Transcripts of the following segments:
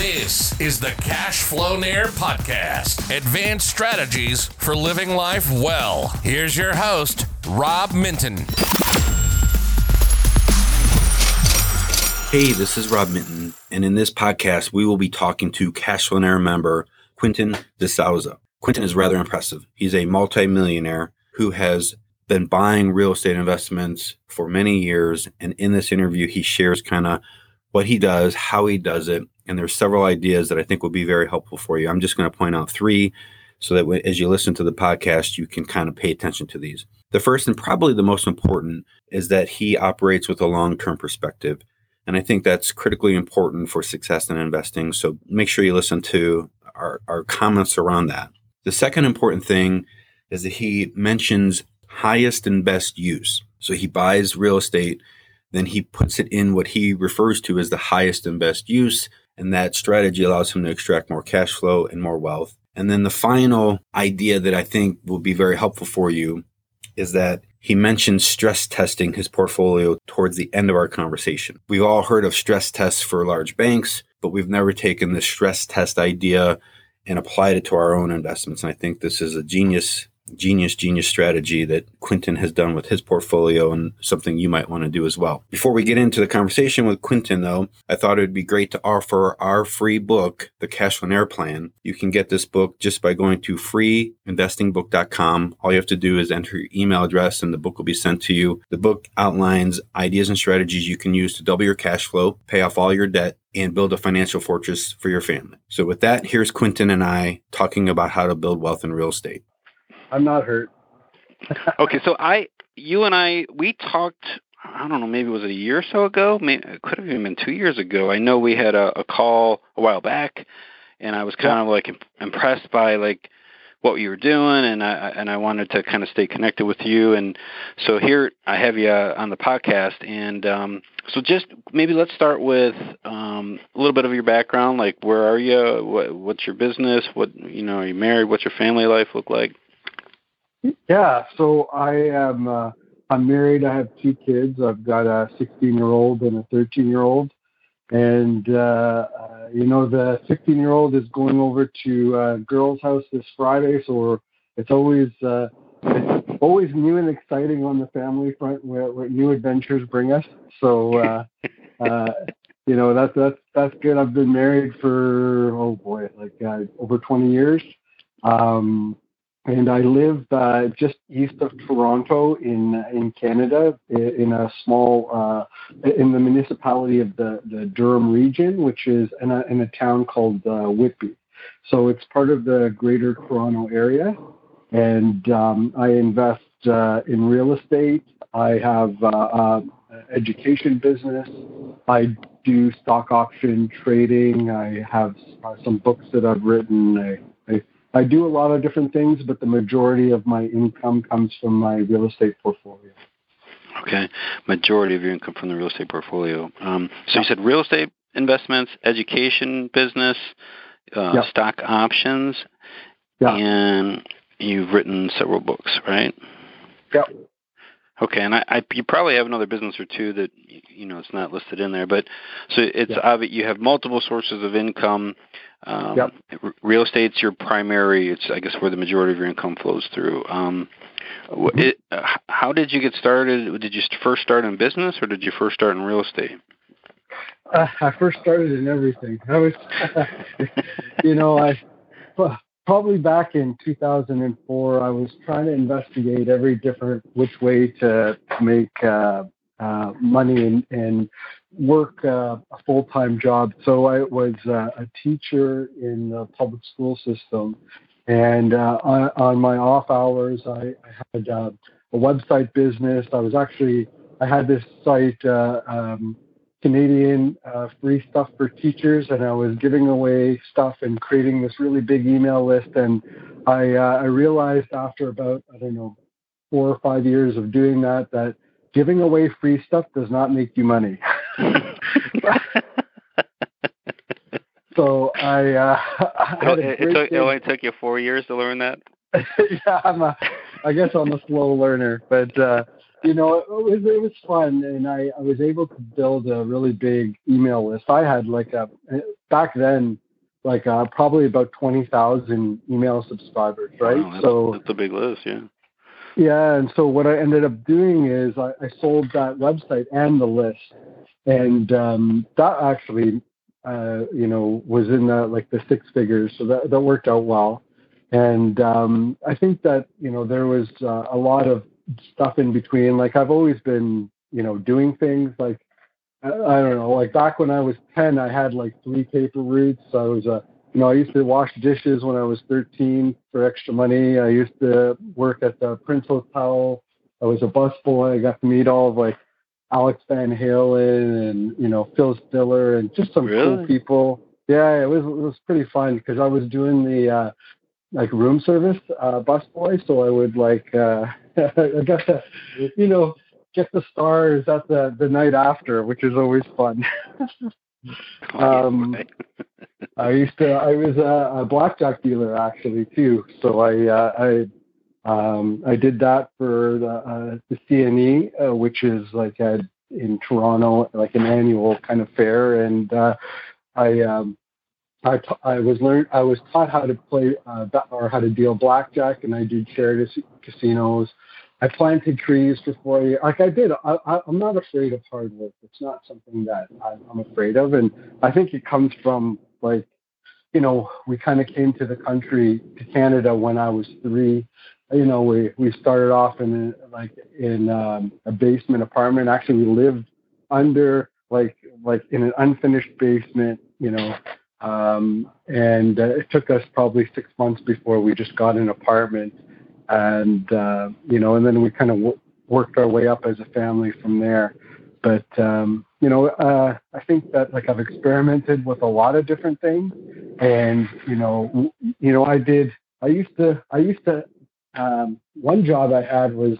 This is the Cashflownaire Podcast, advanced strategies for living life well. Here's your host, Rob Minton. Hey, this is Rob Minton, and in this podcast, we will be talking to Cashflownaire member Quentin D'Souza. Quentin is rather impressive. He's a multimillionaire who has been buying real estate investments for many years, and in this interview, he shares kind of what he does, how he does it, and there's several ideas that I think will be very helpful for you. I'm just going to point out three so that as you listen to the podcast, you can kind of pay attention to these. The first and probably the most important is that he operates with a long-term perspective, and I think that's critically important for success in investing, so make sure you listen to our comments around that. The second important thing is that he mentions highest and best use. So he buys real estate, then he puts it in what he refers to as the highest and best use, and that strategy allows him to extract more cash flow and more wealth. And then the final idea that I think will be very helpful for you is that he mentions stress testing his portfolio towards the end of our conversation. We've all heard of stress tests for large banks, but we've never taken the stress test idea and applied it to our own investments. And I think this is a genius strategy that Quentin has done with his portfolio and something you might want to do as well. Before we get into the conversation with Quentin, though, I thought it would be great to offer our free book, The Cashflownaire Plan. You can get this book just by going to freeinvestingbook.com. All you have to do is enter your email address and the book will be sent to you. The book outlines ideas and strategies you can use to double your cash flow, pay off all your debt, and build a financial fortress for your family. So with that, here's Quentin and I talking about how to build wealth in real estate. I'm not hurt. Okay, so we talked, I don't know, maybe it was a year or so ago. Maybe, it could have even been 2 years ago. I know we had a call a while back, and I was kind of like impressed by like what you were doing, and I wanted to kind of stay connected with you. And so here I have you on the podcast. And so just maybe let's start with a little bit of your background. Like, where are you? What's your business? Are you married? What's your family life look like? Yeah, so I'm married. I have two kids. I've got a 16-year-old and a 13-year-old. And, the 16-year-old is going over to a girl's house this Friday. So it's always new and exciting on the family front where new adventures bring us. So, that's good. I've been married for, over 20 years. And I live just east of Toronto in Canada, in a small in the municipality of the Durham region, which is in a town called Whitby. So it's part of the Greater Toronto area, and I invest in real estate. I have education business. I do stock option trading. I have some books that I've written. I do a lot of different things, but the majority of my income comes from my real estate portfolio. Okay. Majority of your income from the real estate portfolio. So you said real estate investments, education, business, stock options, and you've written several books, right? Yep. Okay. And you probably have another business or two that, it's not listed in there, but so it's obvious you have multiple sources of income. Real estate's your primary, where the majority of your income flows through. How did you get started? Did you first start in business or did you first start in real estate? I first started in everything. I was, probably back in 2004, I was trying to investigate every different which way to make money and work a full-time job. So I was a teacher in the public school system, and on my off hours, I had a website business. I had this site, Canadian Free Stuff for Teachers, and I was giving away stuff and creating this really big email list. And I realized after about 4 or 5 years of doing that giving away free stuff does not make you money. So I... It only took you 4 years to learn that? Yeah, I guess I'm a slow learner. But you know, it was fun, and I was able to build a really big email list. I had probably about 20,000 email subscribers, right? Wow, that's a big list, yeah. Yeah, and so what I ended up doing is I sold that website and the list, and that actually, was in the six figures, so that worked out well. And I think that, there was a lot of stuff in between. Like, I've always been, doing things like, I don't know, like back when I was 10, I had like 3 paper routes. I was, I used to wash dishes when I was 13 for extra money. I used to work at the Prince Hotel. I was a busboy. I got to meet all of like Alex Van Halen and, Phil Stiller and just some cool people. Yeah, it was pretty fun because I was doing the, room service, busboy. So I would I got to, get the stars at the night after, which is always fun. I was a blackjack dealer actually too. So I did that for the CNE, which is in Toronto, like an annual kind of fair. And, I was taught how to play or how to deal blackjack, and I did charity casinos. I planted trees for 4 years. I'm not afraid of hard work. It's not something that I'm afraid of, and I think it comes from we kind of came to Canada when I was 3. We started off in a basement apartment. Actually, we lived under in an unfinished basement. It took us probably 6 months before we just got an apartment, and and then we kind of worked our way up as a family from there. But I think that I've experimented with a lot of different things, and one job I had was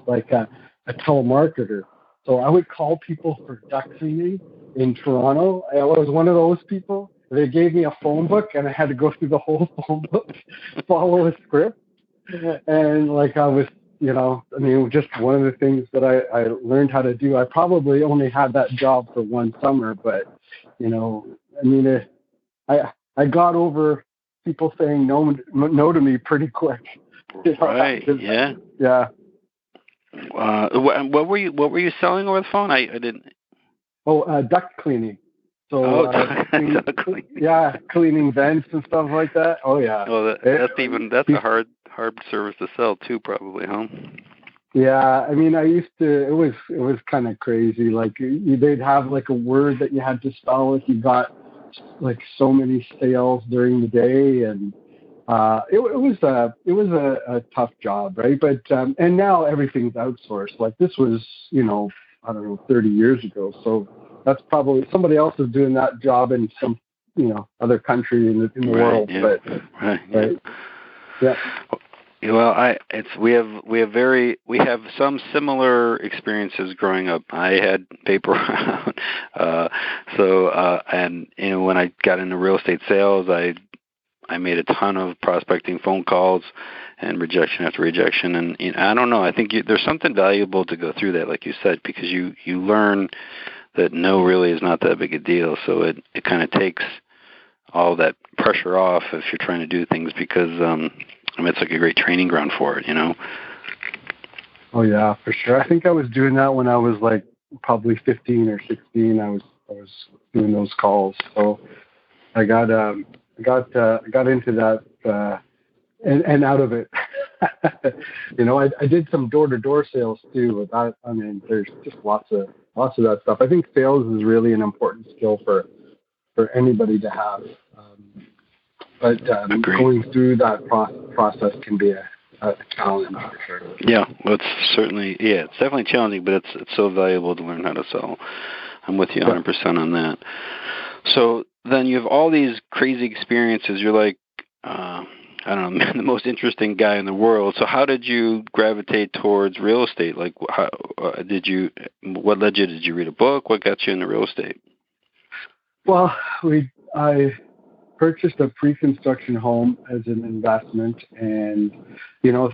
a telemarketer. So I would call people for duck cleaning in Toronto. I was one of those people. They gave me a phone book, and I had to go through the whole phone book, follow a script. And just one of the things that I learned how to do. I probably only had that job for one summer, but, I got over people saying no to me pretty quick. Right, yeah. Yeah. What were you selling over the phone? I didn't. Oh, duct cleaning. So cleaning vents and stuff like that. Oh yeah. Well, that's a hard service to sell too, probably, huh? Yeah, I used to. It was kind of crazy. They'd have a word that you had to spell if you got so many sales during the day, and it was a tough job, right? But and now everything's outsourced. This was 30 years ago, so. That's probably somebody else is doing that job in some, other country in the world. Yeah. Yeah. Well, we have some similar experiences growing up. I had paper route, and when I got into real estate sales, I made a ton of prospecting phone calls and rejection after rejection. And I don't know. I think there's something valuable to go through that, like you said, because you learn that no really is not that big a deal. So it kind of takes all that pressure off if you're trying to do things, because it's a great training ground for it, Oh yeah, for sure. I think I was doing that when I was probably 15 or 16. I was doing those calls. So I got into that and out of it. I did some door-to-door sales too. With that, there's just lots of that stuff. I think sales is really an important skill for anybody to have. Going through that process can be a challenge for sure. Yeah, well, it's definitely challenging, but it's so valuable to learn how to sell. I'm with you 100% on that. So then you have all these crazy experiences. You're I don't know, the most interesting guy in the world. So how did you gravitate towards real estate? What led you? Did you read a book? What got you into real estate? Well, I purchased a pre-construction home as an investment, and, I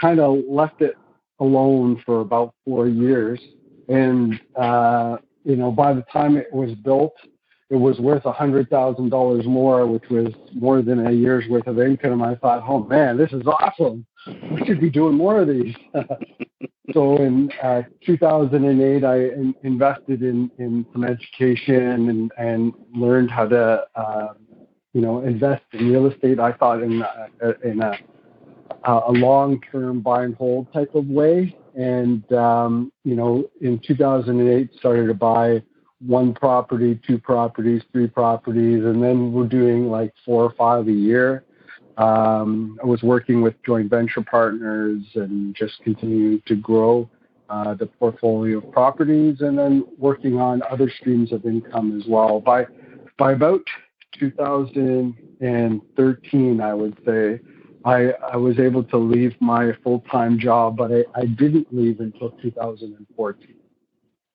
kind of left it alone for about 4 years. And, you know, by the time it was built, it was worth $100,000 more, which was more than a year's worth of income. I thought, oh, man, this is awesome. We should be doing more of these. So in 2008, I invested in some education and learned how to, you know, invest in real estate. I thought in a long-term buy and hold type of way. And, you know, in 2008, started to buy one property, two properties, three properties, and then we're doing like 4 or 5 a year. I was working with joint venture partners and just continuing to grow the portfolio of properties, and then working on other streams of income as well. By about 2013, I would say, I was able to leave my full-time job, but I didn't leave until 2014.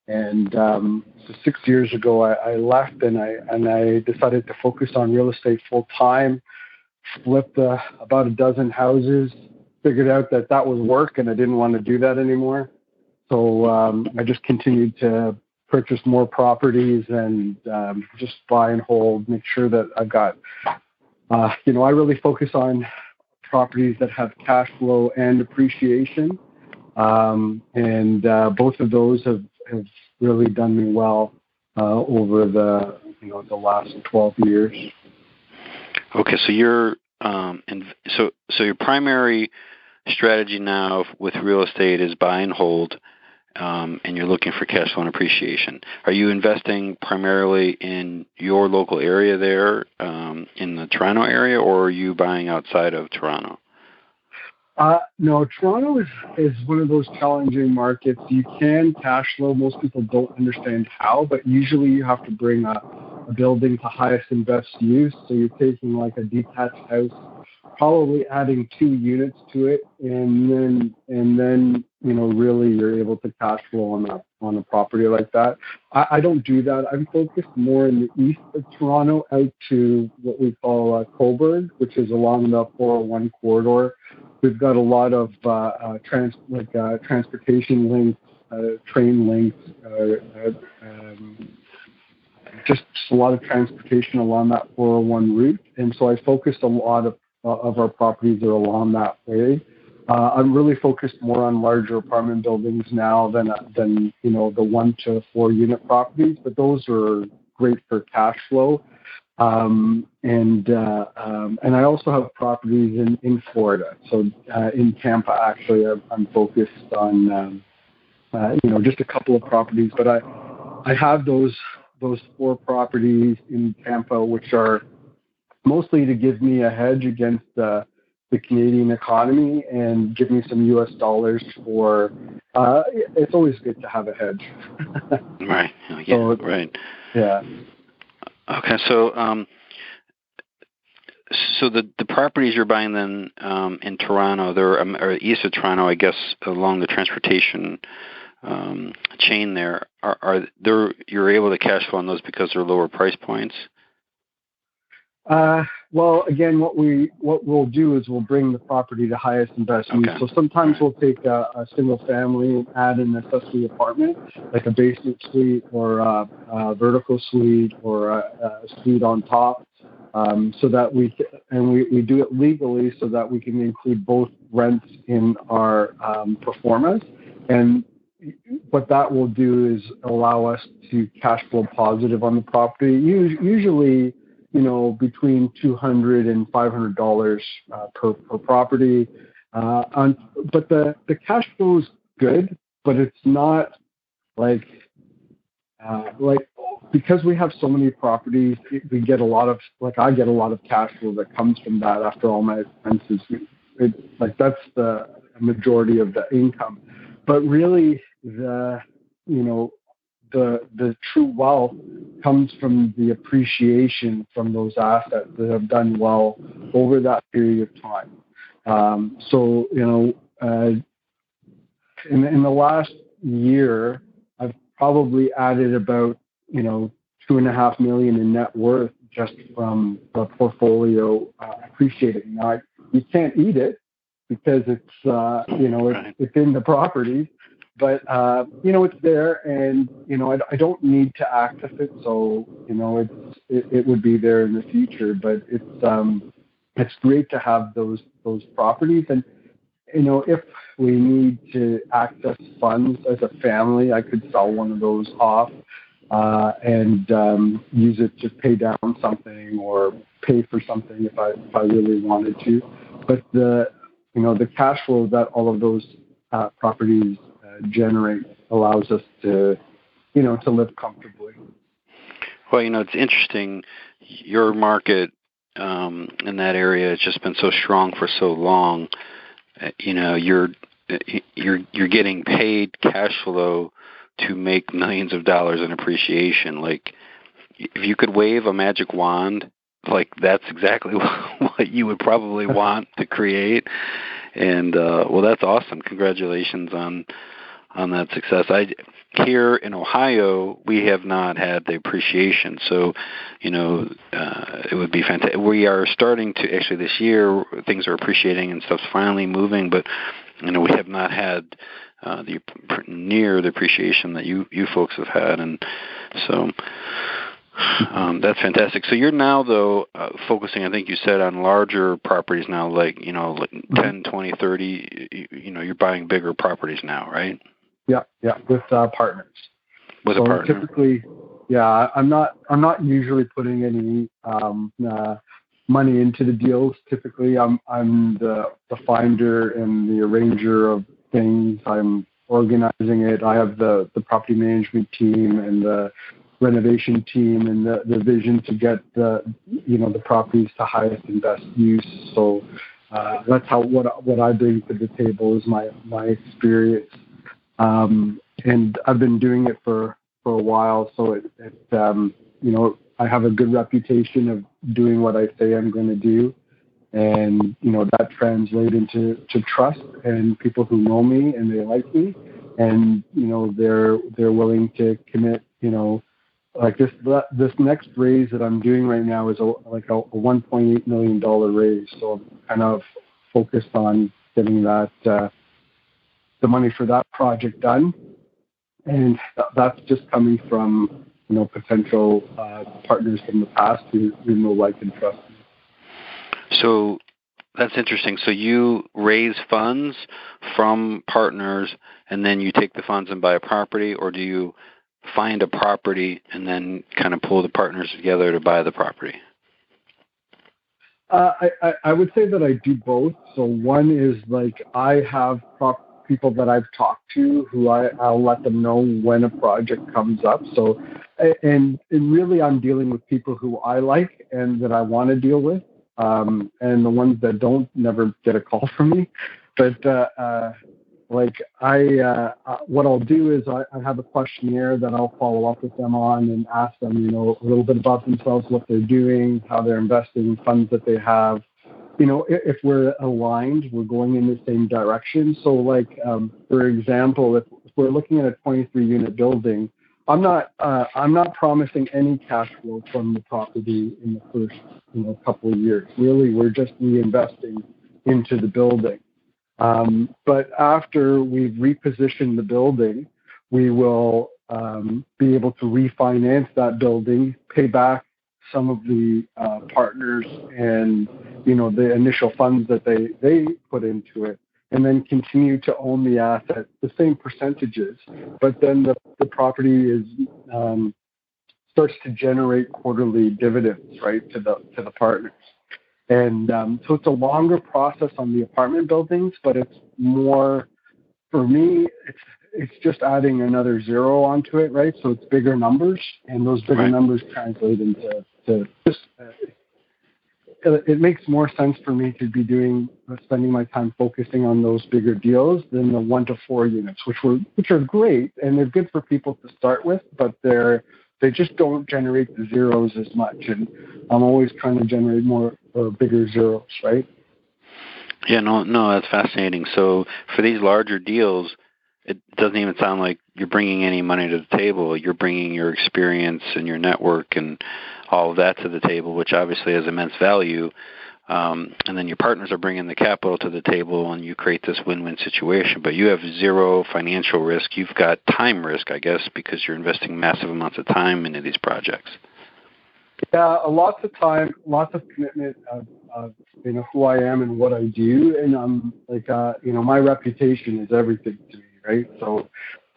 And so 6 years ago, I left, and I decided to focus on real estate full time. Flipped about a dozen houses. Figured out that that was work, and I didn't want to do that anymore. So I just continued to purchase more properties and just buy and hold. Make sure that I've got, you know, I really focus on properties that have cash flow and appreciation, and both of those have really done me well over the, you know, the last 12 years. Okay, so you're so your primary strategy now with real estate is buy and hold, and you're looking for cash flow and appreciation. Are you investing primarily in your local area there, in the Toronto area, or are you buying outside of Toronto? No, Toronto is one of those challenging markets. You can cash flow. Most people don't understand how, but usually you have to bring a building to highest and best use. So you're taking like a detached house, probably adding 2 units to it, and then you know, really you're able to cash flow on a property like that. I don't do that. I'm focused more in the east of Toronto, out to what we call Cobourg, which is along the 401 corridor. We've got a lot of transportation links, train links, just a lot of transportation along that 401 route. And so I focused a lot of our properties that are along that way. I'm really focused more on larger apartment buildings now than you know, the 1 to 4 unit properties, but those are great for cash flow. And I also have properties in Florida. So in Tampa, actually, I'm focused on you know, just a couple of properties, but I have those 4 properties in Tampa, which are mostly to give me a hedge against the Canadian economy and give me some U.S. dollars for. It's always good to have a hedge. Right. Oh, yeah. So, right. Yeah. Okay. So, so the properties you're buying then in Toronto, they're or east of Toronto, I guess, along the transportation chain there. Are you're able to cash flow on those because they're lower price points? Well, again, what we'll do is we'll bring the property to highest and best use. Okay. So sometimes we'll take a single family and add an accessory apartment, like a basement suite or a vertical suite or a suite on top, so that we do it legally so that we can include both rents in our performance. And what that will do is allow us to cash flow positive on the property. Usually, you know, between $200 and $500 per property. But the cash flow is good, but it's not like because we have so many properties, we get a lot of, like, I get a lot of cash flow that comes from that after all my expenses. That's the majority of the income. But really the true wealth comes from the appreciation from those assets that have done well over that period of time. So, you know, in the last year, I've probably added about, you know, $2.5 million in net worth just from the portfolio appreciating. Now, you can't eat it, because it's in the property, but it's there, and I don't need to access it, so it would be there in the future. But it's great to have those properties, and if we need to access funds as a family, I could sell one of those off and use it to pay down something or pay for something if I really wanted to. But the cash flow that all of those properties generate allows us to live comfortably. Well, it's interesting. Your market in that area has just been so strong for so long. You're getting paid cash flow to make millions of dollars in appreciation. Like, if you could wave a magic wand, like, that's exactly what you would probably want to create. And well, that's awesome. Congratulations on that success. Here in Ohio, we have not had the appreciation. So, it would be fantastic. We are starting to, actually this year, things are appreciating and stuff's finally moving, but, we have not had the appreciation that you folks have had. And so that's fantastic. So you're now, though, focusing, I think you said, on larger properties now, like, like 10, 20, 30, you're buying bigger properties now, right? Yeah, with partners. With a partner. Typically, yeah, I'm not usually putting any money into the deals. Typically, I'm the finder and the arranger of things. I'm organizing it. I have the property management team and the renovation team and the vision to get the properties to highest and best use. So that's how what I bring to the table is my experience. And I've been doing it for a while, so it I have a good reputation of doing what I say I'm going to do, and that translates into trust and people who know me and they like me, and they're willing to commit. Like this next raise that I'm doing right now is a $1.8 million raise, so I'm kind of focused on getting that. The money for that project done, and that's just coming from potential partners from the past who know, like, and trust. So that's interesting. So you raise funds from partners, and then you take the funds and buy a property, or do you find a property and then kind of pull the partners together to buy the property? I would say that I do both. So one is, like, I have people that I've talked to who I'll let them know when a project comes up. So, and really I'm dealing with people who I like and that I want to deal with. And the ones that don't never get a call from me. But what I'll do is I have a questionnaire that I'll follow up with them on and ask them, a little bit about themselves, what they're doing, how they're investing, funds that they have. If we're aligned, we're going in the same direction. So, like, for example, if we're looking at a 23-unit building, I'm not promising any cash flow from the property in the first, couple of years. Really, we're just reinvesting into the building. But after we've repositioned the building, we will be able to refinance that building, pay back some of the partners and the initial funds that they put into it, and then continue to own the asset, the same percentages, but then the property is starts to generate quarterly dividends, right, to the partners. And so it's a longer process on the apartment buildings, but it's more, for me, it's just adding another zero onto it, right? So it's bigger numbers, and those bigger numbers translate into just. It makes more sense for me to be spending my time focusing on those bigger deals than the 1 to 4 units, which are great, and they're good for people to start with, but they just don't generate the zeros as much. And I'm always trying to generate more or bigger zeros, right? Yeah, no, that's fascinating. So for these larger deals, it doesn't even sound like you're bringing any money to the table. You're bringing your experience and your network and all of that to the table, which obviously has immense value. and then your partners are bringing the capital to the table, and you create this win-win situation. But you have zero financial risk. You've got time risk, I guess, because you're investing massive amounts of time into these projects. Yeah, lots of time, lots of commitment of who I am and what I do, and my reputation is everything to me, right? So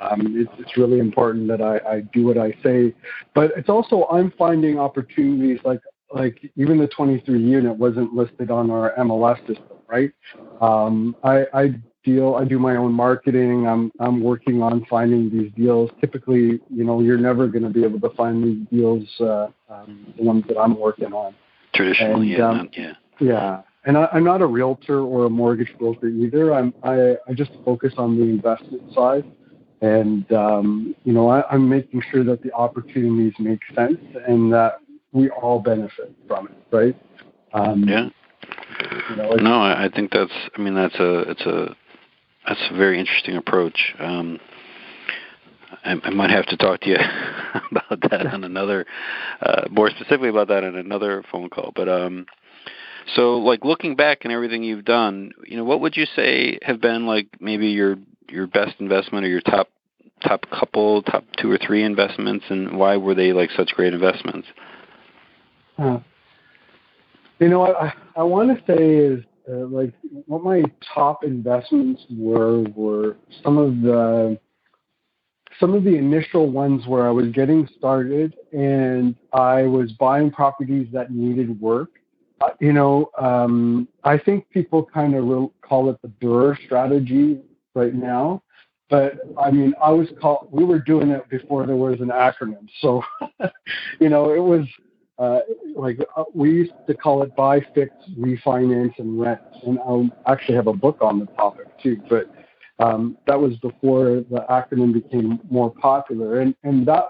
it's really important that I do what I say, but it's also I'm finding opportunities like even the 23 unit wasn't listed on our MLS system, right? I do my own marketing. I'm working on finding these deals. Typically, you're never going to be able to find these deals, the ones that I'm working on. Traditionally, and, yeah. And I'm not a realtor or a mortgage broker either. I just focus on the investment side, and I'm making sure that the opportunities make sense and that we all benefit from it, right? Yeah. I think that's a very interesting approach. I might have to talk to you about that on another, more specifically about that on another phone call. But so looking back and everything you've done, what would you say have been maybe your best investment or your top 2 or 3 investments, and why were they such great investments? I want to say is. What my top investments were some of the initial ones where I was getting started and I was buying properties that needed work. I think people kind of call it the BRRRR strategy right now, but we were doing it before there was an acronym. So, it was. We used to call it buy, fix, refinance, and rent. And I actually have a book on the topic too, but that was before the acronym became more popular. And that,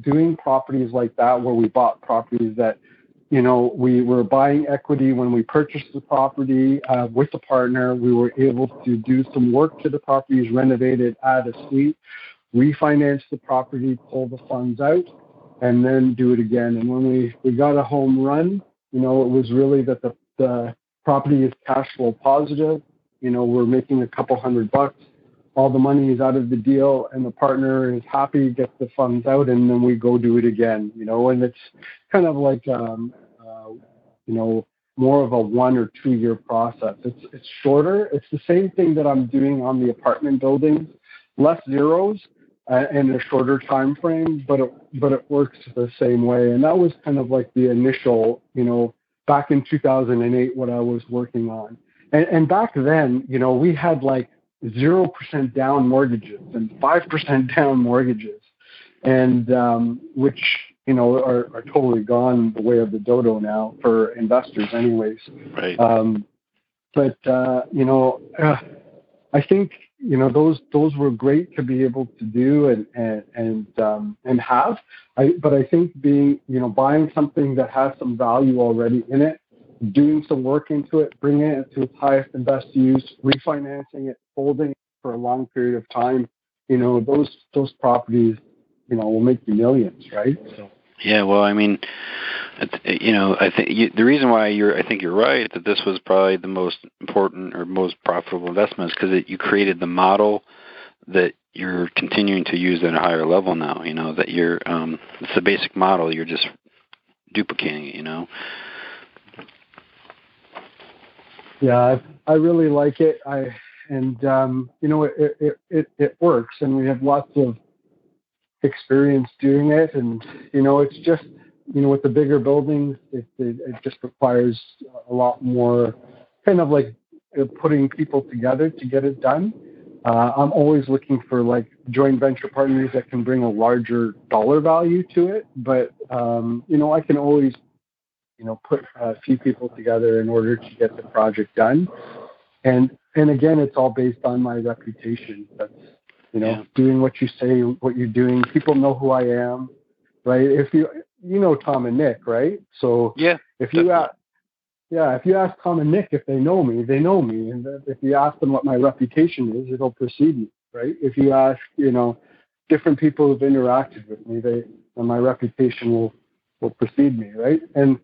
doing properties like that, where we bought properties that, we were buying equity when we purchased the property with a partner. We were able to do some work to the properties, renovate it, add a suite, refinance the property, pull the funds out, and then do it again. And when we got a home run, it was really that the property is cash flow positive. We're making $200. All the money is out of the deal, and the partner is happy, gets the funds out, and then we go do it again. And it's kind of more of a 1 or 2 year process. It's shorter. It's the same thing that I'm doing on the apartment buildings, less zeros, in a shorter time frame, but it works the same way. And that was kind of the initial, back in 2008, what I was working on. And back then, we had 0% down mortgages and 5% down mortgages, and which are totally gone the way of the dodo now for investors, anyways. Right. I think. Those were great to be able to do and have. But I think being buying something that has some value already in it, doing some work into it, bringing it to its highest and best use, refinancing it, holding it for a long period of time, those properties, will make you millions, right? So. Yeah, well, I think the reason why I think you're right that this was probably the most important or most profitable investment is because you created the model that you're continuing to use at a higher level now. That you're it's the basic model. You're just duplicating it. Yeah, I really like it. It works, and we have lots of experience doing it, and it's just with the bigger buildings it just requires a lot more kind of putting people together to get it done. I'm always looking for joint venture partners that can bring a larger dollar value to it, but I can always put a few people together in order to get the project done, and again, it's all based on my reputation. That's doing what you say, what you're doing. People know who I am, right? If you know Tom and Nick, right? So yeah, if you ask Tom and Nick if they know me, they know me. And if you ask them what my reputation is, it'll precede me, right? If you ask, different people who've interacted with me, my reputation will precede me, right? And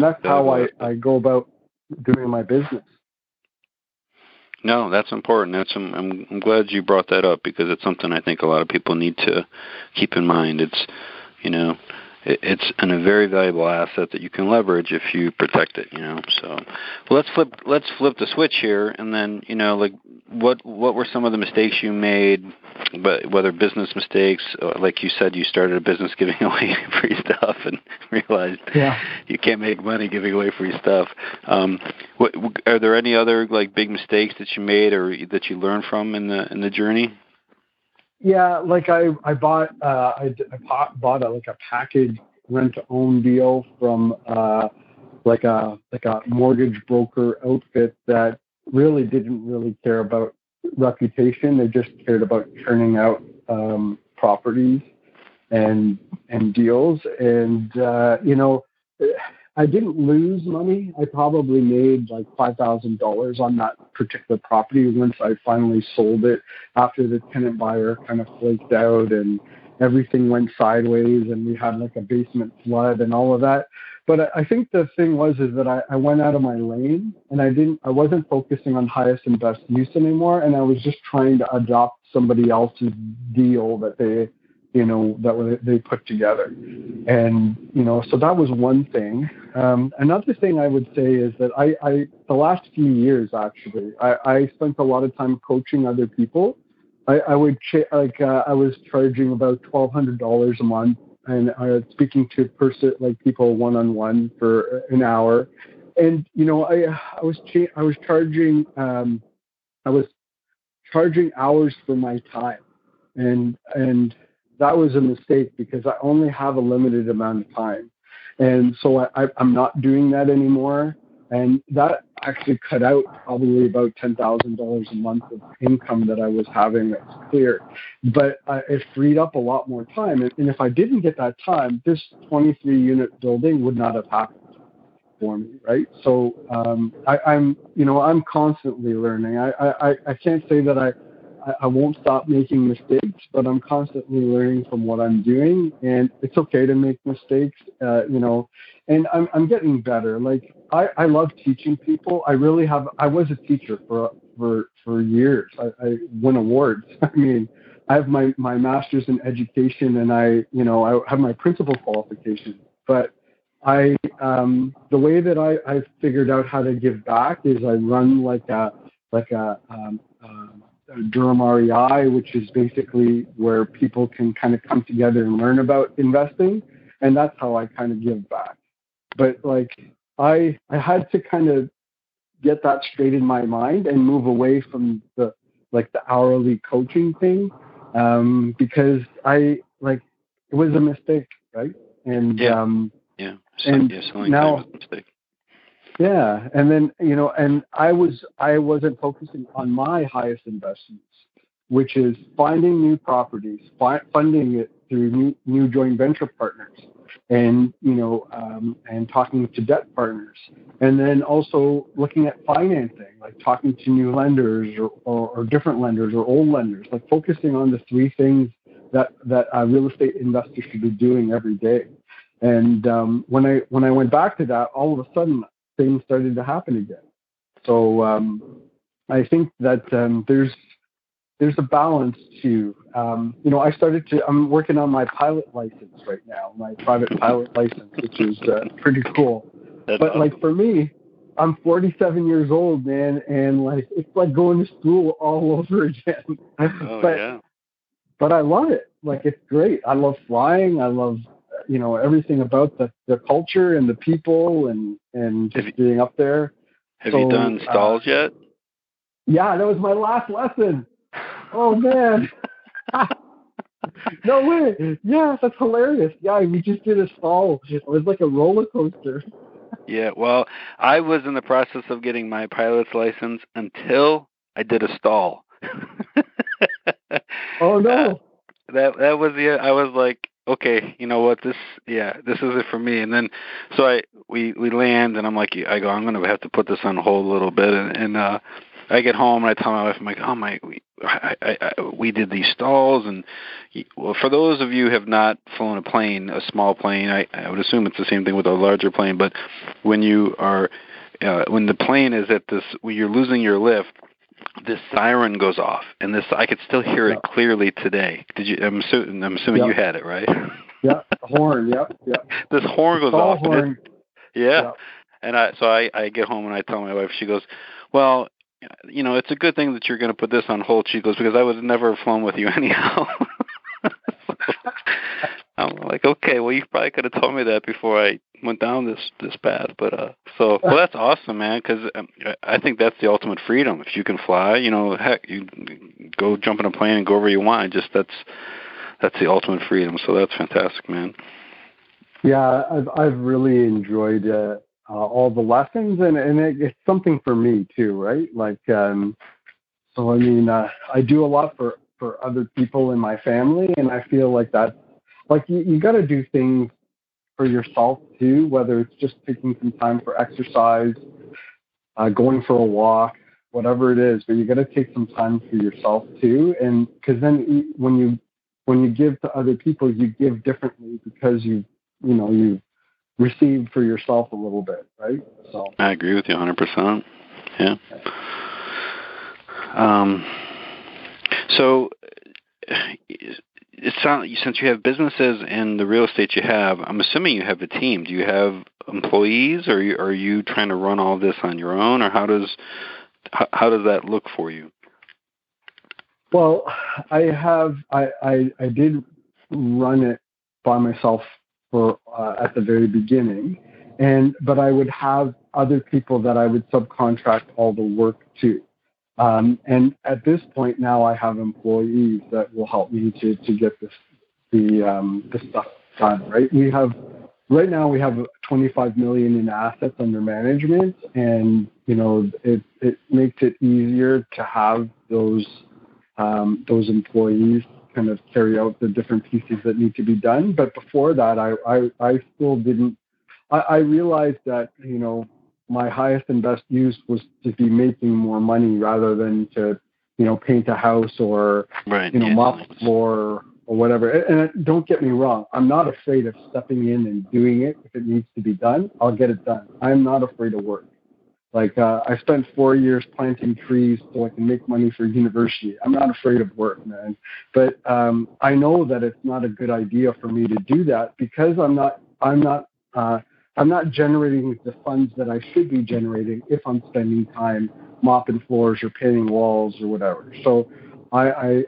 that's how I go about doing my business. No, that's important. I'm glad you brought that up, because it's something I think a lot of people need to keep in mind. It's a very valuable asset that you can leverage if you protect it, you know. So, well, let's flip the switch here, and then, you know, like what were some of the mistakes you made, but whether business mistakes, like you said, you started a business giving away free stuff and realized you can't make money giving away free stuff. What are there any other like big mistakes that you made or that you learned from in the journey? Yeah, like I bought a package rent-to-own deal from like a mortgage broker outfit that really didn't care about reputation. They just cared about churning out properties and deals. And you know, I didn't lose money. I probably made like $5,000 on that particular property once I finally sold it, after the tenant buyer kind of flaked out and everything went sideways and we had like a basement flood and all of that. But I think the thing was that I went out of my lane, and I wasn't focusing on highest and best use anymore, and I was just trying to adopt somebody else's deal that they, you know, that they put together. And, you know, so that was one thing. Another thing I would say is that I the last few years, actually, I spent a lot of time coaching other people. I was charging about $1,200 a month, and I was speaking to people one-on-one for an hour. And, you know, I was charging hours for my time. And that was a mistake, because I only have a limited amount of time. And so I'm not doing that anymore. And that actually cut out probably about $10,000 a month of income that I was having that's clear. But it freed up a lot more time. And if I didn't get that time, this 23-unit building would not have happened for me, right? So I'm constantly learning. I can't say that I won't stop making mistakes, but I'm constantly learning from what I'm doing, and it's okay to make mistakes, you know, and I'm getting better. Like I love teaching people. I was a teacher for years. I won awards. I mean, I have my master's in education, and I have my principal qualification, but the way that I figured out how to give back is I run Durham REI, which is basically where people can kind of come together and learn about investing, and that's how I kind of give back. But like I had to kind of get that straight in my mind and move away from the hourly coaching thing, because it was a mistake, right? And mistake. Yeah, and then, you know, and I wasn't focusing on my highest investments, which is finding new properties, funding it through new joint venture partners, and, you know, and talking to debt partners, and then also looking at financing, like talking to new lenders or different lenders or old lenders, like focusing on the three things that a real estate investor should be doing every day. And when I went back to that, all of a sudden things started to happen again. So I think that there's a balance to, you know, I'm working on my pilot license right now, my private pilot license, which is pretty cool. But like for me, I'm 47 years old, man, and like it's like going to school all over again. But I love it. Like it's great. I love flying. I love, you know, everything about the culture and the people and just being up there. Have you done stalls yet? Yeah, that was my last lesson. Oh, man. No way. Yeah, that's hilarious. Yeah, we just did a stall. It was like a roller coaster. Yeah, well, I was in the process of getting my pilot's license until I did a stall. Oh, no. That was the, I was like, okay, you know what, this is it for me. And then, so we land, and I'm like, I go, I'm going to have to put this on hold a little bit. And I get home, and I tell my wife, I'm like, oh my, we did these stalls. And well, for those of you who have not flown a plane, a small plane, I would assume it's the same thing with a larger plane, but when you are when the plane is at this, when you're losing your lift, this siren goes off, and this I could still hear it clearly today. Did you? I'm assuming you had it, right? Yeah, horn. Yep. This horn goes off. Horn. And I get home and I tell my wife. She goes, "Well, you know, it's a good thing that you're going to put this on hold." She goes, "Because I would have never have flown with you anyhow." I'm like, okay, well, you probably could have told me that before I went down this path. But well, that's awesome, man, because I think that's the ultimate freedom. If you can fly, you know, heck, you go jump in a plane and go where you want. Just that's the ultimate freedom. So that's fantastic, man. Yeah, I've really enjoyed all the lessons, and it's something for me too, right? Like, so I mean, I do a lot for other people in my family, and I feel like that. Like, you got to do things for yourself, too, whether it's just taking some time for exercise, going for a walk, whatever it is. But you got to take some time for yourself, too. And because then when you give to other people, you give differently because, you know, you receive for yourself a little bit, right? So I agree with you 100%. Yeah. Okay. So... It sounds, since you have businesses and the real estate you have, I'm assuming you have a team. Do you have employees, or are you trying to run all this on your own, or how does that look for you? Well, I did run it by myself for at the very beginning, but I would have other people that I would subcontract all the work to. And at this point now, I have employees that will help me to get the stuff done. Right? We have 25 million in assets under management, and you know it makes it easier to have those employees kind of carry out the different pieces that need to be done. But before that, I still didn't. I realized that, you know, my highest and best use was to be making more money rather than to, you know, paint a house or, right, you know, mop the floor or whatever. And don't get me wrong, I'm not afraid of stepping in and doing it. If it needs to be done, I'll get it done. I'm not afraid of work. Like, I spent 4 years planting trees so I can make money for university. I'm not afraid of work, man. But I know that it's not a good idea for me to do that because I'm not generating the funds that I should be generating if I'm spending time mopping floors or painting walls or whatever. So I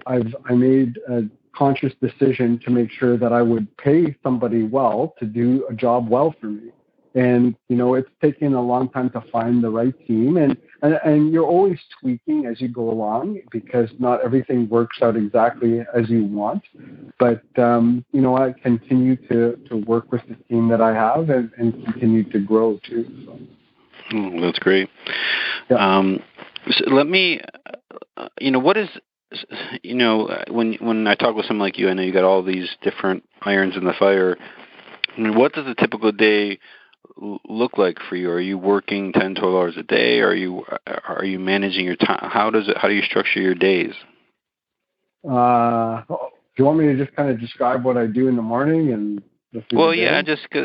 made a conscious decision to make sure that I would pay somebody well to do a job well for me. And, you know, it's taken a long time to find the right team. And you're always tweaking as you go along because not everything works out exactly as you want. But, you know, I continue to work with the team that I have and continue to grow, too. So. Oh, that's great. Yeah. So let me, you know, what is, you know, when I talk with someone like you, I know you got all these different irons in the fire. I mean, what does a typical day look like for you? Are you working 10, 12 hours a day? Are you managing your time? How do you structure your days? Do you want me to just kind of describe what I do in the morning and the food? Well, yeah,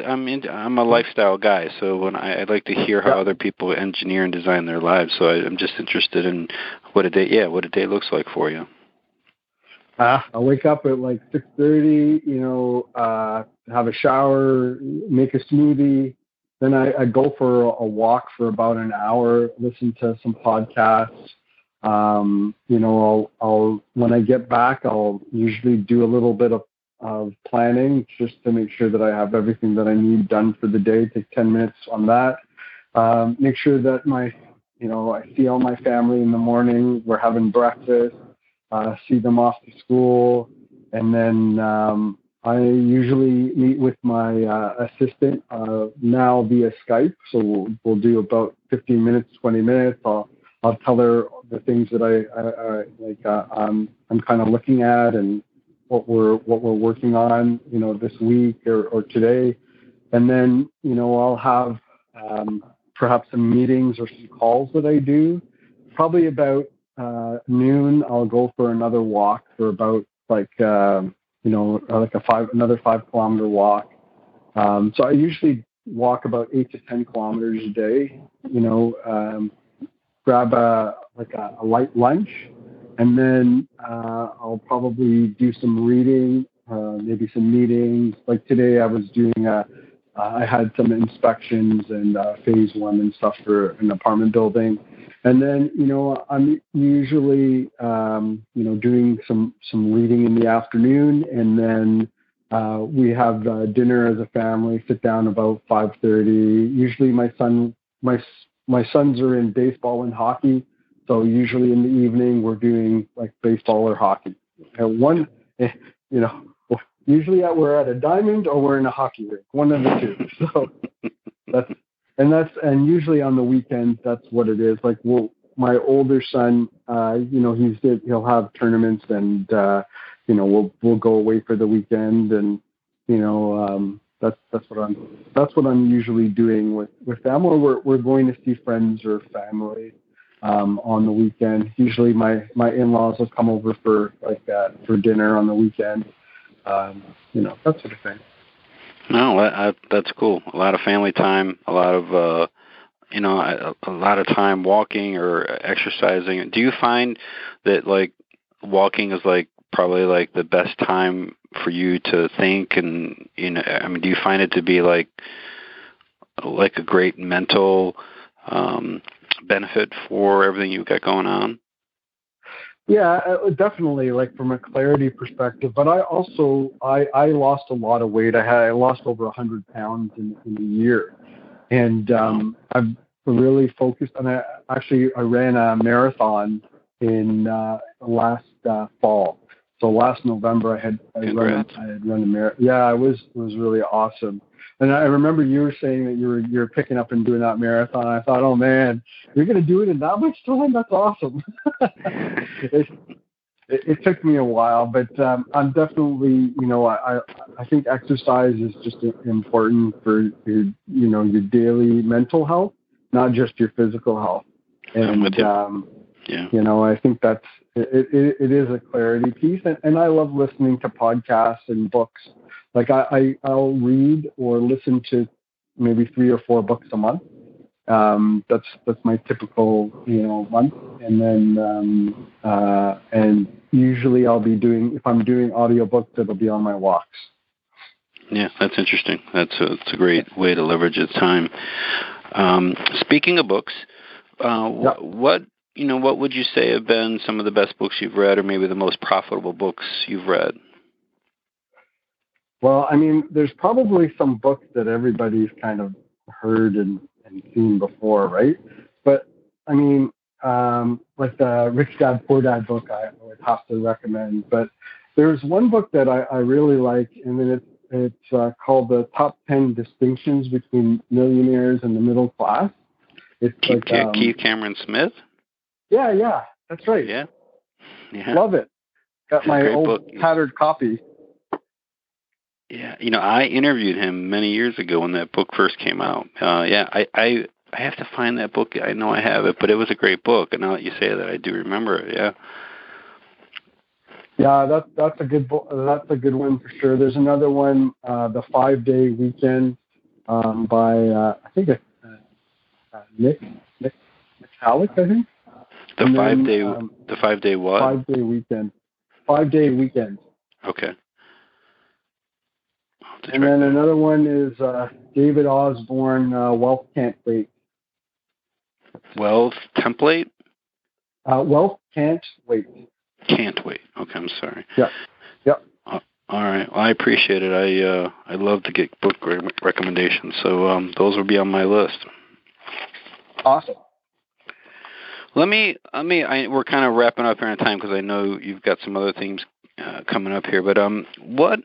I'm a lifestyle guy, so when I'd like to hear how other people engineer and design their lives. So I'm just interested in what a day looks like for you. I wake up at like 6:30, you know, have a shower, make a smoothie. Then I go for a walk for about an hour, listen to some podcasts. You know, I'll when I get back, I'll usually do a little bit of planning just to make sure that I have everything that I need done for the day. Take 10 minutes on that. Make sure that I see all my family in the morning. We're having breakfast, see them off to school. And then, I usually meet with my assistant now via Skype, so we'll do about 15 minutes, 20 minutes. I'll tell her the things that I'm kind of looking at and what we're working on, you know, this week or today, and then, you know, I'll have perhaps some meetings or some calls that I do. Probably about noon, I'll go for another walk for about another 5-kilometer walk. So I usually walk about 8 to 10 kilometers a day, grab a light lunch, and then I'll probably do some reading, maybe some meetings. Like today I was doing I had some inspections and phase one and stuff for an apartment building. And then, I'm usually, doing some reading in the afternoon. And then we have dinner as a family, sit down about 5:30. Usually my sons are in baseball and hockey. So usually in the evening we're doing like baseball or hockey. And usually we're at a diamond or we're in a hockey rink, one of the two. So and usually on the weekend, that's what it is. Like, my older son, he'll have tournaments and, we'll go away for the weekend. And, that's what I'm usually doing with them, or we're going to see friends or family, on the weekend. Usually my in-laws will come over for dinner on the weekend. That sort of thing. No, that's cool. A lot of family time, a lot of, a lot of time walking or exercising. Do you find that walking is probably the best time for you to think? And, do you find it to be like a great mental, benefit for everything you've got going on? Yeah, definitely, from a clarity perspective. But I also, I lost a lot of weight. I lost over 100 pounds in a year. And I've really focused on it. Actually, I ran a marathon in last fall. So last November, I had run a marathon. Yeah, it was really awesome. And I remember you were saying that you're picking up and doing that marathon. I thought, oh man, you're going to do it in that much time? That's awesome. It took me a while, but I'm definitely, I think exercise is just important for your daily mental health, not just your physical health. And I think that's it is a clarity piece, and I love listening to podcasts and books. I'll read or listen to maybe 3 or 4 books a month. That's my typical, month. And then, and usually I'll be doing, if I'm doing audiobooks, it'll be on my walks. Yeah, that's interesting. That's a great way to leverage its time. Speaking of books, what would you say have been some of the best books you've read, or maybe the most profitable books you've read? Well, there's probably some books that everybody's kind of heard and seen before, right? But, like the Rich Dad Poor Dad book, I would have to recommend. But there's one book that I really like, and then it's called The Top 10 Distinctions Between Millionaires and the Middle Class. It's Keith Cameron Smith? Yeah, that's right. Yeah. Love it. Got my old book. Tattered copy. Yeah, I interviewed him many years ago when that book first came out. I have to find that book. I know I have it, but it was a great book. And now that you say that, I do remember it. Yeah. Yeah, that's a good book. That's a good one for sure. There's another one, The 5 Day Weekend, by I think Nick Halleck, I think. The 5 Day what? 5 Day Weekend. 5 Day Weekend. Okay. And then another one is David Osborne, Wealth Can't Wait. Wealth Template? Wealth Can't Wait. Can't Wait. Okay, I'm sorry. Yeah. Yep. All right. Well, I appreciate it. I love to get book recommendations, so those will be on my list. Awesome. We're kind of wrapping up here on time because I know you've got some other things coming up here, but what...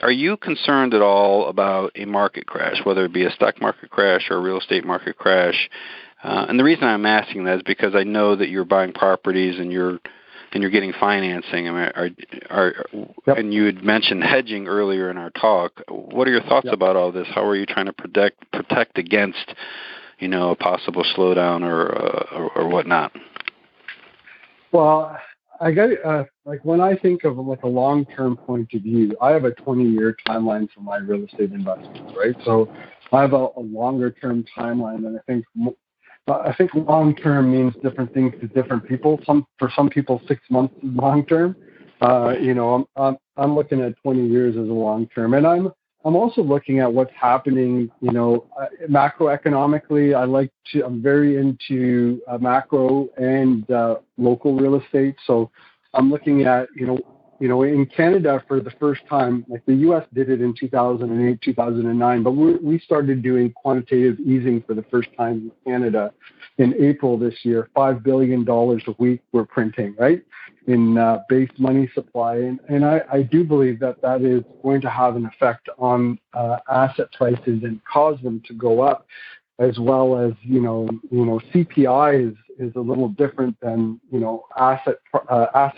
Are you concerned at all about a market crash, whether it be a stock market crash or a real estate market crash? And the reason I'm asking that is because I know that you're buying properties and you're getting financing. And you had mentioned hedging earlier in our talk. What are your thoughts about all this? How are you trying to protect against, a possible slowdown or whatnot? Well, I got Like when I think of like a long-term point of view, I have a 20-year timeline for my real estate investments, right? So I have a longer-term timeline, and I think long-term means different things to different people. For some people, 6 months is long-term. I'm looking at 20 years as a long-term, and I'm also looking at what's happening, macroeconomically. I'm very into macro and local real estate. So I'm looking at, in Canada for the first time, like the U.S. did it in 2008, 2009, but we started doing quantitative easing for the first time in Canada in April this year. $5 billion a week we're printing, right, in base money supply. And I do believe that is going to have an effect on asset prices and cause them to go up, as well as, CPI is a little different than, asset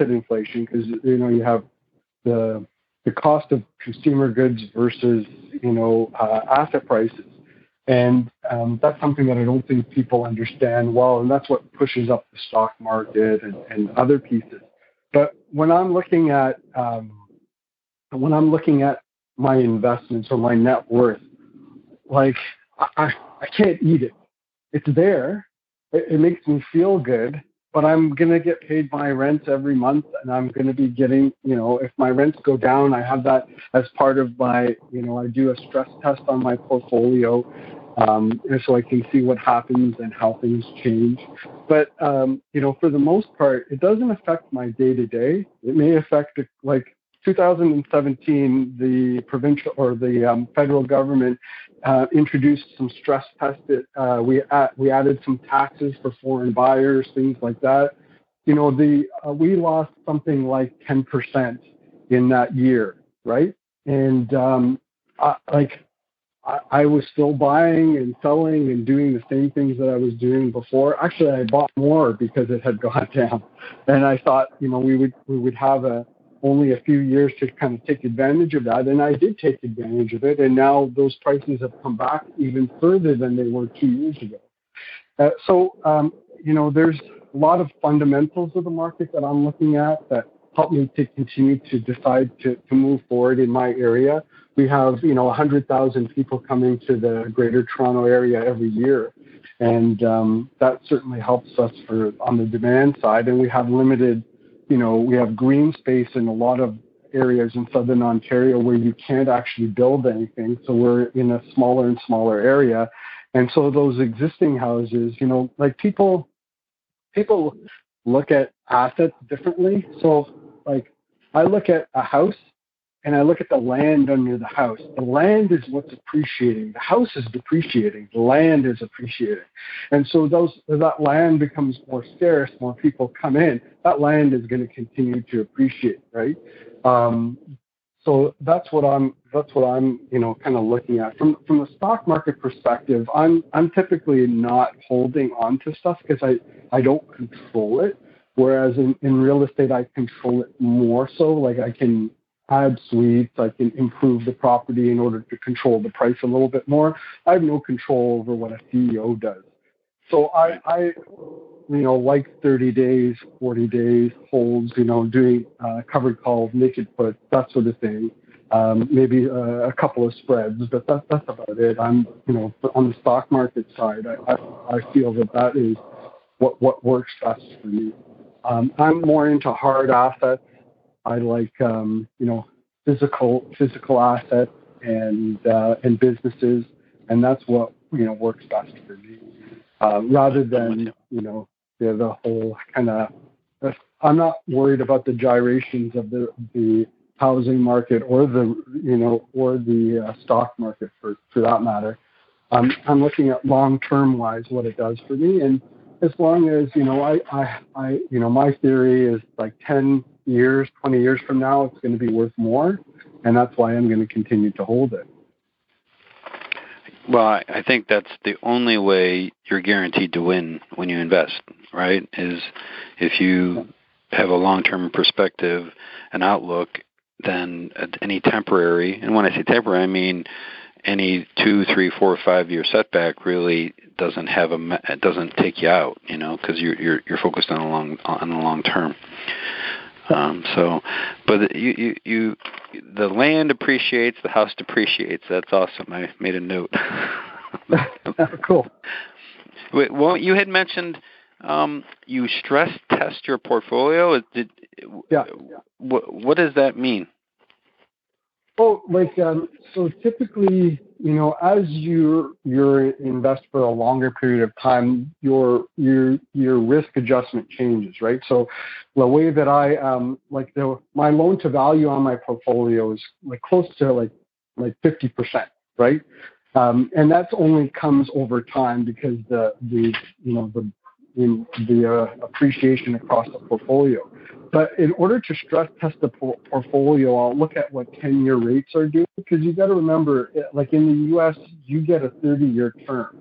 inflation, because, you have the cost of consumer goods versus, asset prices. And that's something that I don't think people understand well, and that's what pushes up the stock market and other pieces. But when I'm looking at my investments or my net worth, like I can't eat it. It's there. It makes me feel good, but I'm going to get paid my rent every month, and I'm going to be getting, if my rents go down, I have that as part of my, I do a stress test on my portfolio so I can see what happens and how things change. But, for the most part, it doesn't affect my day-to-day. It may affect, like, 2017, the provincial or the federal government introduced some stress tests. We added some taxes for foreign buyers, things like that. We lost something like 10% in that year, right? And I was still buying and selling and doing the same things that I was doing before. Actually, I bought more because it had gone down, and I thought we would have only a few years to kind of take advantage of that. And I did take advantage of it. And now those prices have come back even further than they were 2 years ago. There's a lot of fundamentals of the market that I'm looking at that help me to continue to decide to move forward in my area. We have, 100,000 people coming to the Greater Toronto area every year. And that certainly helps us on the demand side. And we have limited we have green space in a lot of areas in Southern Ontario where you can't actually build anything. So we're in a smaller and smaller area. And so those existing houses, like people look at assets differently. So like I look at a house and I look at the land under the house. The land is what's appreciating. The house is depreciating. The land is appreciating. And so that land becomes more scarce. More people come in. That land is going to continue to appreciate, right? So that's what I'm kind of looking at from a stock market perspective. I'm typically not holding on to stuff because I don't control it. Whereas in real estate, I control it more so. Like I can add suites, I can improve the property in order to control the price a little bit more. I have no control over what a CEO does. So I like 30 days, 40 days holds, doing covered calls, naked puts, that sort of thing. Maybe a couple of spreads, but that's about it. I'm, on the stock market side, I feel that is what works best for me. I'm more into hard assets. I like, physical assets and businesses, and that's what, works best for me, rather than, the whole kind of, I'm not worried about the gyrations of the housing market or the stock market for that matter. I'm looking at long-term wise what it does for me. And as long as, my theory is like 20 years from now, it's going to be worth more, and that's why I'm going to continue to hold it. Well, I think that's the only way you're guaranteed to win when you invest, right? Is if you have a long-term perspective and outlook, then any temporary, and when I say temporary, I mean any 2, 3, 4, 5 year setback really doesn't doesn't take you out, because you're focused on the long term. But you the land appreciates, the house depreciates. That's awesome. I made a note. Cool. Wait, well, you had mentioned you stress test your portfolio. Yeah. What does that mean? Oh, so typically, as you invest for a longer period of time, your risk adjustment changes, right? So the way that I my loan to value on my portfolio is close to 50%, right? And that's only comes over time because the appreciation across the portfolio. But in order to stress test the portfolio, I'll look at what 10-year rates are doing, because you got to remember, in the U.S., you get a 30-year term.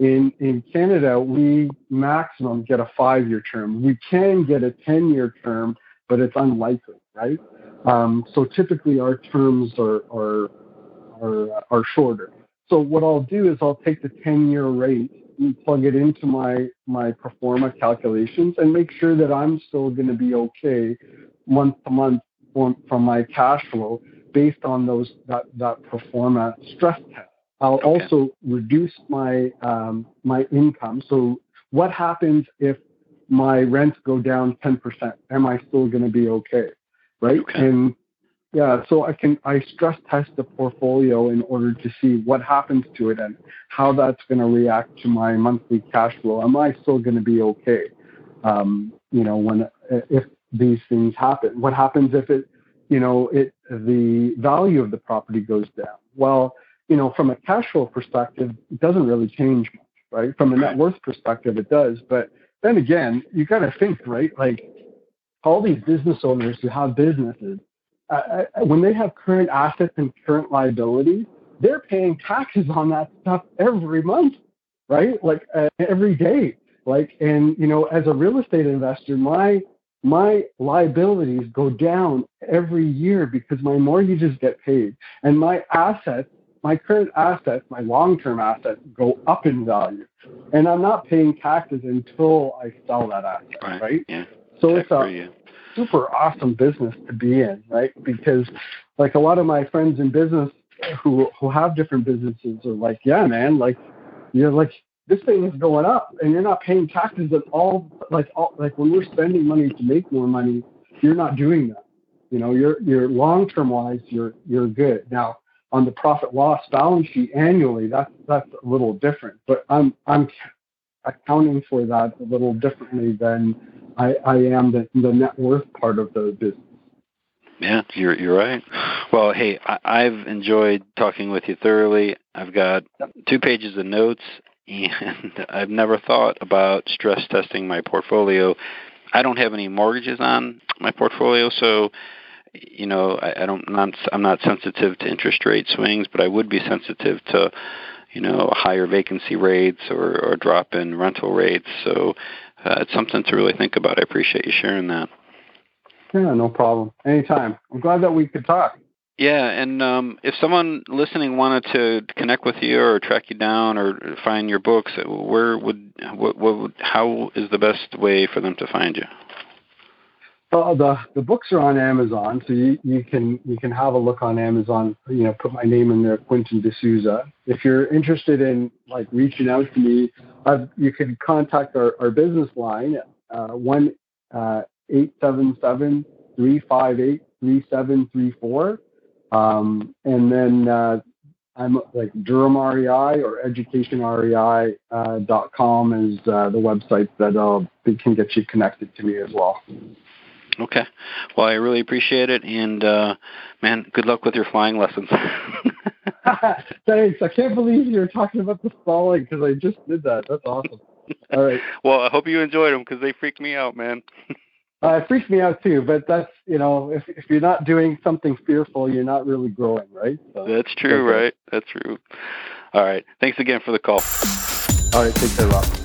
In Canada, we maximum get a 5-year term. We can get a 10-year term, but it's unlikely, right? So typically our terms are shorter. So what I'll do is I'll take the 10-year rate, plug it into my pro forma calculations, and make sure that I'm still going to be okay month to month from my cash flow based on that pro forma stress test. I'll also reduce my income. So what happens if my rents go down 10%? Am I still going to be okay? Right? Okay. And yeah, so I stress test the portfolio in order to see what happens to it and how that's going to react to my monthly cash flow. Am I still going to be okay? If these things happen, what happens if the value of the property goes down? Well, from a cash flow perspective, it doesn't really change much, right? From a net worth perspective, it does. But then again, you got to think, right? All these business owners who have businesses, when they have current assets and current liabilities, they're paying taxes on that stuff every month, right? Every day. As a real estate investor, my liabilities go down every year because my mortgages get paid, and my assets, my current assets, my long-term assets go up in value, and I'm not paying taxes until I sell that asset, right? Yeah. So it's super awesome business to be in, right? Because a lot of my friends in business who have different businesses are this thing is going up and you're not paying taxes at all. When we're spending money to make more money, you're not doing that. You're long-term wise, you're good. Now on the profit loss balance sheet annually, that's a little different, but I'm accounting for that a little differently than I am the net worth part of the business. Yeah, you're right. Well, hey, I've enjoyed talking with you thoroughly. I've got 2 pages of notes, and I've never thought about stress testing my portfolio. I don't have any mortgages on my portfolio, so I'm not sensitive to interest rate swings, but I would be sensitive to higher vacancy rates or drop in rental rates. So it's something to really think about. I appreciate you sharing that. Yeah, no problem. Anytime. I'm glad that we could talk. Yeah, and if someone listening wanted to connect with you or track you down or find your books, how is the best way for them to find you? Well, the books are on Amazon, so you can have a look on Amazon. Put my name in there, Quentin D'Souza. If you're interested in reaching out to me, you can contact our business line, 1-877-358-3734, and then I'm Durham REI or educationREI.com is the website that can get you connected to me as well. Okay. Well, I really appreciate it, and man, good luck with your flying lessons. Thanks. I can't believe you're talking about the falling because I just did that. That's awesome. All right. Well, I hope you enjoyed them because they freaked me out, man. It freaked me out too, but that's if you're not doing something fearful, you're not really growing, right? So, that's true, right? That's true. All right. Thanks again for the call. All right. Take care, Rob.